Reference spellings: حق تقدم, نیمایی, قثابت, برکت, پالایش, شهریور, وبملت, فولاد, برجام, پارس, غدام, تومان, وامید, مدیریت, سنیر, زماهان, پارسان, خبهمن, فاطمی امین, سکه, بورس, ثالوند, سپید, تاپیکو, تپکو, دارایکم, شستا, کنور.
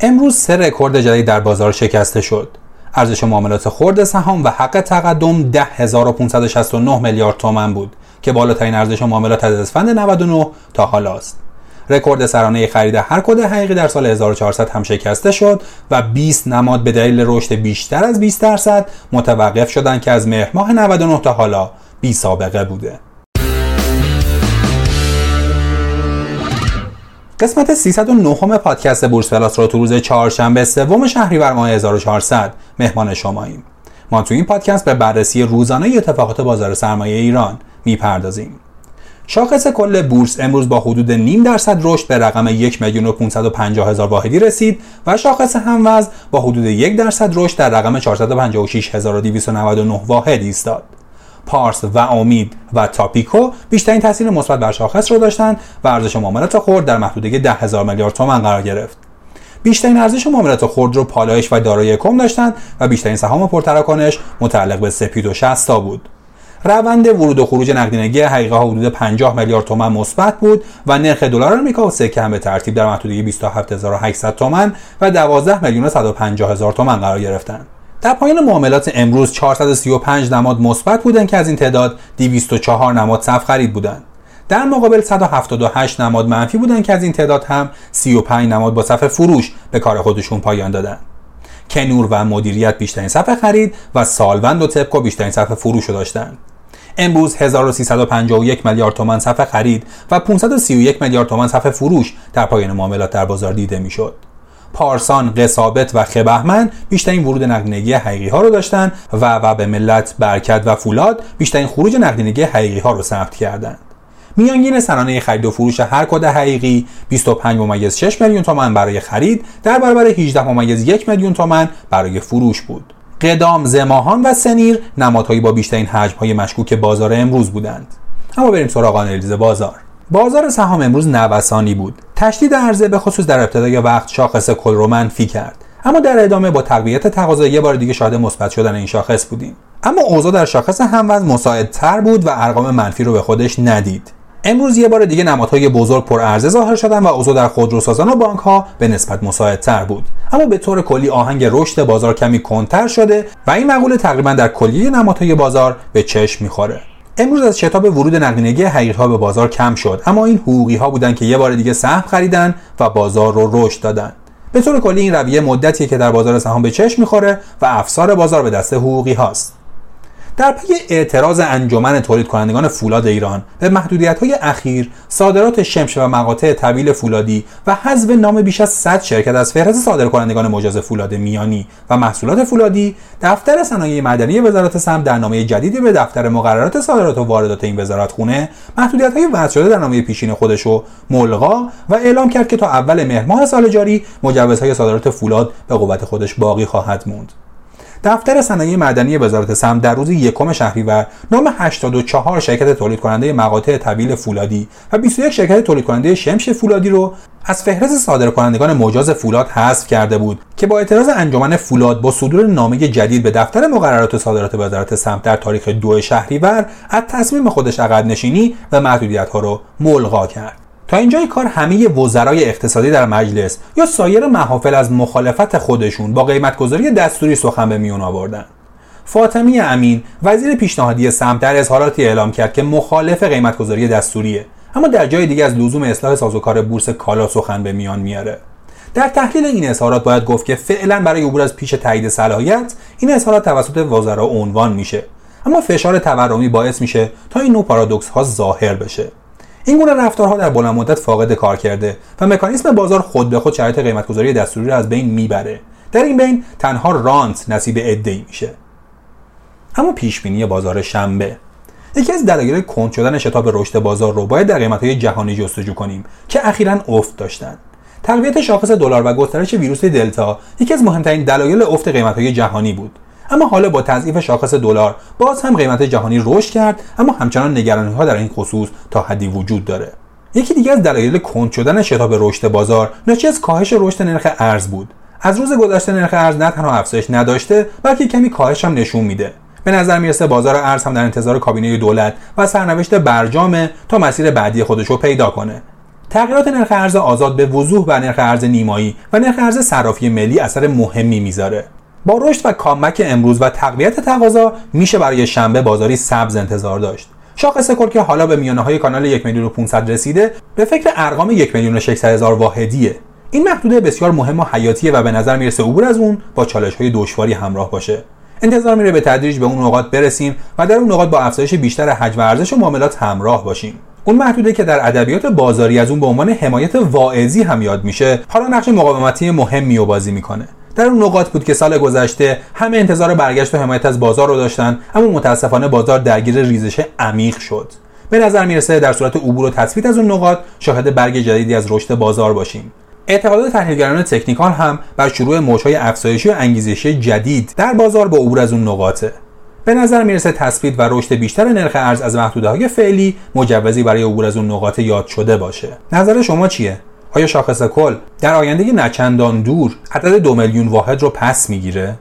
امروز 3 رکورد جدید در بازار شکسته شد. ارزش معاملات خرد سهام و حق تقدم 10569 میلیارد تومان بود که بالاترین ارزش معاملات از اسفند 99 تا حالا است. رکورد سرانه خرید هر کد حقیقی در سال 1400 هم شکسته شد و 20 نماد به دلیل رشد بیشتر از 20% متوقف شدند که از مهر ماه 99 تا حالا بی سابقه بوده. قسمت 309 پادکست بورس پلاس رو تو روز چهارشنبه 3 شهریور ماه 1400 مهمان شماییم. ما تو این پادکست به بررسی روزانه اتفاقات بازار سرمایه ایران میپردازیم. شاخص کل بورس امروز با حدود 0.5% رشد به رقم 1,550,000 واحدی رسید و شاخص هموزن با حدود 1% رشد در رقم 456,299 واحد ایستاد. پارس و وامید و تاپیکو بیشترین تاثیر مثبت بر شاخص رو داشتند و ارزش معاملات خرد در محدوده 10,000 میلیارد تومان قرار گرفت. بیشترین ارزش معاملات خرد رو پالایش و دارایکم داشتند و بیشترین سهام پرتراکنش متعلق به سپید و شستا بود. روند ورود و خروج نقدینگی حقیقه حدود 50 میلیارد تومان مثبت بود و نرخ دلار آمریکا و سکه هم به ترتیب در محدوده 27800 تومان و 12,150,000 تومان قرار گرفتند. در پایان معاملات امروز 435 نماد مثبت بودند که از این تعداد 204 نماد صف خرید بودند. در مقابل 178 نماد منفی بودند که از این تعداد هم 35 نماد با صف فروش به کار خودشون پایان دادند. کنور و مدیریت بیشترین صف خرید و ثالوند و تپکو بیشترین صف فروش داشتند. امروز 1351 میلیارد تومان صف خرید و 531 میلیارد تومان صف فروش در پایان معاملات در بازار دیده میشد. پارسان، قثابت و خبهمن بیشترین ورود نقدینگی حقیقی ها رو داشتن و وبملت، برکت و فولاد بیشترین خروج نقدینگی حقیقی ها رو ثبت کردند. میانگین سرانه خرید و فروش هر کد حقیقی 25.6 میلیون تومان برای خرید در برابر 18.1 میلیون تومان برای فروش بود. غدام، زماهان و سنیر نمادهایی با بیشترین حجم های مشکوک بازار امروز بودند. اما بریم سراغ آنالیز بازار. بازار سهام امروز نوسانی بود. تشدید عرضه به خصوص در ابتدای وقت شاخص کل رو منفی کرد، اما در ادامه با تقویت تقاضا یه بار دیگه شاهد مثبت شدن این شاخص بودیم. اما اوضاع در شاخص هموزن مساعدتر بود و ارقام منفی رو به خودش ندید. امروز یه بار دیگه نمادهای بزرگ پر عرضه ظاهر شدن و اوضاع در خودروسازان و بانک ها به نسبت مساعدتر بود، اما به طور کلی آهنگ رشد بازار کمی کندتر شده و این مقوله تقریبا در کلیه نمادهای بازار به چشم می‌خوره. امروز از شتاب ورود نقدینگی حقیقی‌ها به بازار کم شد، اما این حقوقی‌ها بودند که یه بار دیگه سهم خریدن و بازار رو رشد دادن. به طور کلی این رویه مدتیه که در بازار سهام به چشم می‌خوره و افسار بازار به دست حقوقی‌هاست. در پی اعتراض انجمن تولید کنندگان فولاد ایران به محدودیت‌های اخیر، صادرات شمش و مقاطع طویل فولادی و حذف نام بیش از 100 شرکت از فهرست صادرکنندگان مجاز فولاد میانی و محصولات فولادی، دفتر صنایع معدنی وزارت سمت در نامه جدیدی به دفتر مقررات صادرات و واردات این وزارتخونه، محدودیت‌های وضع شده در نامه پیشین خودش رو ملغا و اعلام کرد که تا اول مهر ماه سال جاری مجوزهای صادرات فولاد به قوت خودش باقی خواهد موند. دفتر صنایع معدنی وزارت سمت در روز 1 شهریور نام 84 شرکت تولید کننده مقاطع طویل فولادی و 21 شرکت تولید کننده شمش فولادی رو از فهرست صادرکنندگان مجاز فولاد حذف کرده بود که با اعتراض انجمن فولاد با صدور نامه جدید به دفتر مقررات صادرات وزارت سمت در تاریخ 2 شهریور از تصمیم خودش عقب نشینی و محدودیت‌ها رو ملغا کرد. تا اینجای کار همه وزرای اقتصادی در مجلس یا سایر محافل از مخالفت خودشون با قیمت‌گذاری دستوری سخن به میون آوردن. فاطمی امین وزیر پیشنهادی سمت در اظهاراتی اعلام کرد که مخالف قیمت‌گذاری دستوریه، اما در جای دیگه از لزوم اصلاح سازوکار بورس کالا سخن به میان میاره. در تحلیل این اظهارات باید گفت که فعلا برای عبور از پیش تایید صلاحیت این اظهارات توسط وزرا عنوان میشه، اما فشار تورمی باعث میشه تا این نوع پارادوکس‌ها ظاهر بشه. این گونه رفتارها در بلند مدت فاقد کار کرده و مکانیسم بازار خود به خود شرایط قیمت‌گذاری دستوری را از بین میبره. در این بین تنها رانت نصیب عده‌ای میشه. اما پیشبینی بازار شنبه، یکی از دلایل کند شدن شتاب رشد بازار رو باید در قیمت‌های جهانی جستجو کنیم که اخیراً افت داشتند. تقویت شاخص دلار و گسترش ویروس دلتا یکی از مهمترین دلایل افت قیمت‌های جهانی بود. اما حالا با تضعیف شاخص دلار باز هم قیمت جهانی رشد کرد، اما همچنان نگرانی‌ها در این خصوص تا حدی وجود داره. یکی دیگه از دلایل کند شدن شتاب رشد بازار ناشی از کاهش رشد نرخ ارز بود. از روز گذشته نرخ ارز نه تنها افزایش نداشته، بلکه کمی کاهش هم نشون میده. به نظر میرسه بازار ارز هم در انتظار کابینه دولت و سرنوشت برجام تا مسیر بعدی خودش رو پیدا کنه. تغییرات نرخ ارز آزاد به وضوح بر نرخ ارز نیمایی و نرخ ارز صرافی ملی اثر مهمی میذاره. با رشد و کامبک امروز و تقویت تقاضا میشه برای شنبه بازاری سبز انتظار داشت. شاخص کل که حالا به میانه های کانال 1,500,000 رسیده به فکر ارقام 1,600,000 واحدیه. این محدوده بسیار مهم و حیاتیه و به نظر میرسه عبور از اون با چالش‌های دشواری همراه باشه. انتظار میره به تدریج به اون نقاط برسیم و در اون نقاط با افزایش بیشتر حجم ارزش و معاملات همراه باشیم. اون محدوده که در ادبیات بازاری از اون به عنوان حمایت واعظی هم یاد میشه، حالا نقش مقاومتی مهمی رو بازی میکنه. در اون نقاط بود که سال گذشته همه انتظار برگشت و حمایت از بازار رو داشتن، اما متاسفانه بازار درگیر ریزش عمیق شد. به نظر میرسه در صورت عبور و تثبیت از اون نقاط شاهد برگ جدیدی از رشد بازار باشیم. اعتقادات تحلیلگران تکنیکال هم بر شروع موج‌های افزایشی و انگیزشی جدید در بازار با عبور از اون نقاطه. به نظر میرسه تثبیت و رشد بیشتر نرخ ارز از محدوده‌های فعلی مجوزی برای عبور از اون نقاط یاد شده باشه. نظر شما چیه؟ آیا شاخص کل در آینده نچندان دور عدد 2,000,000 واحد رو پس میگیره؟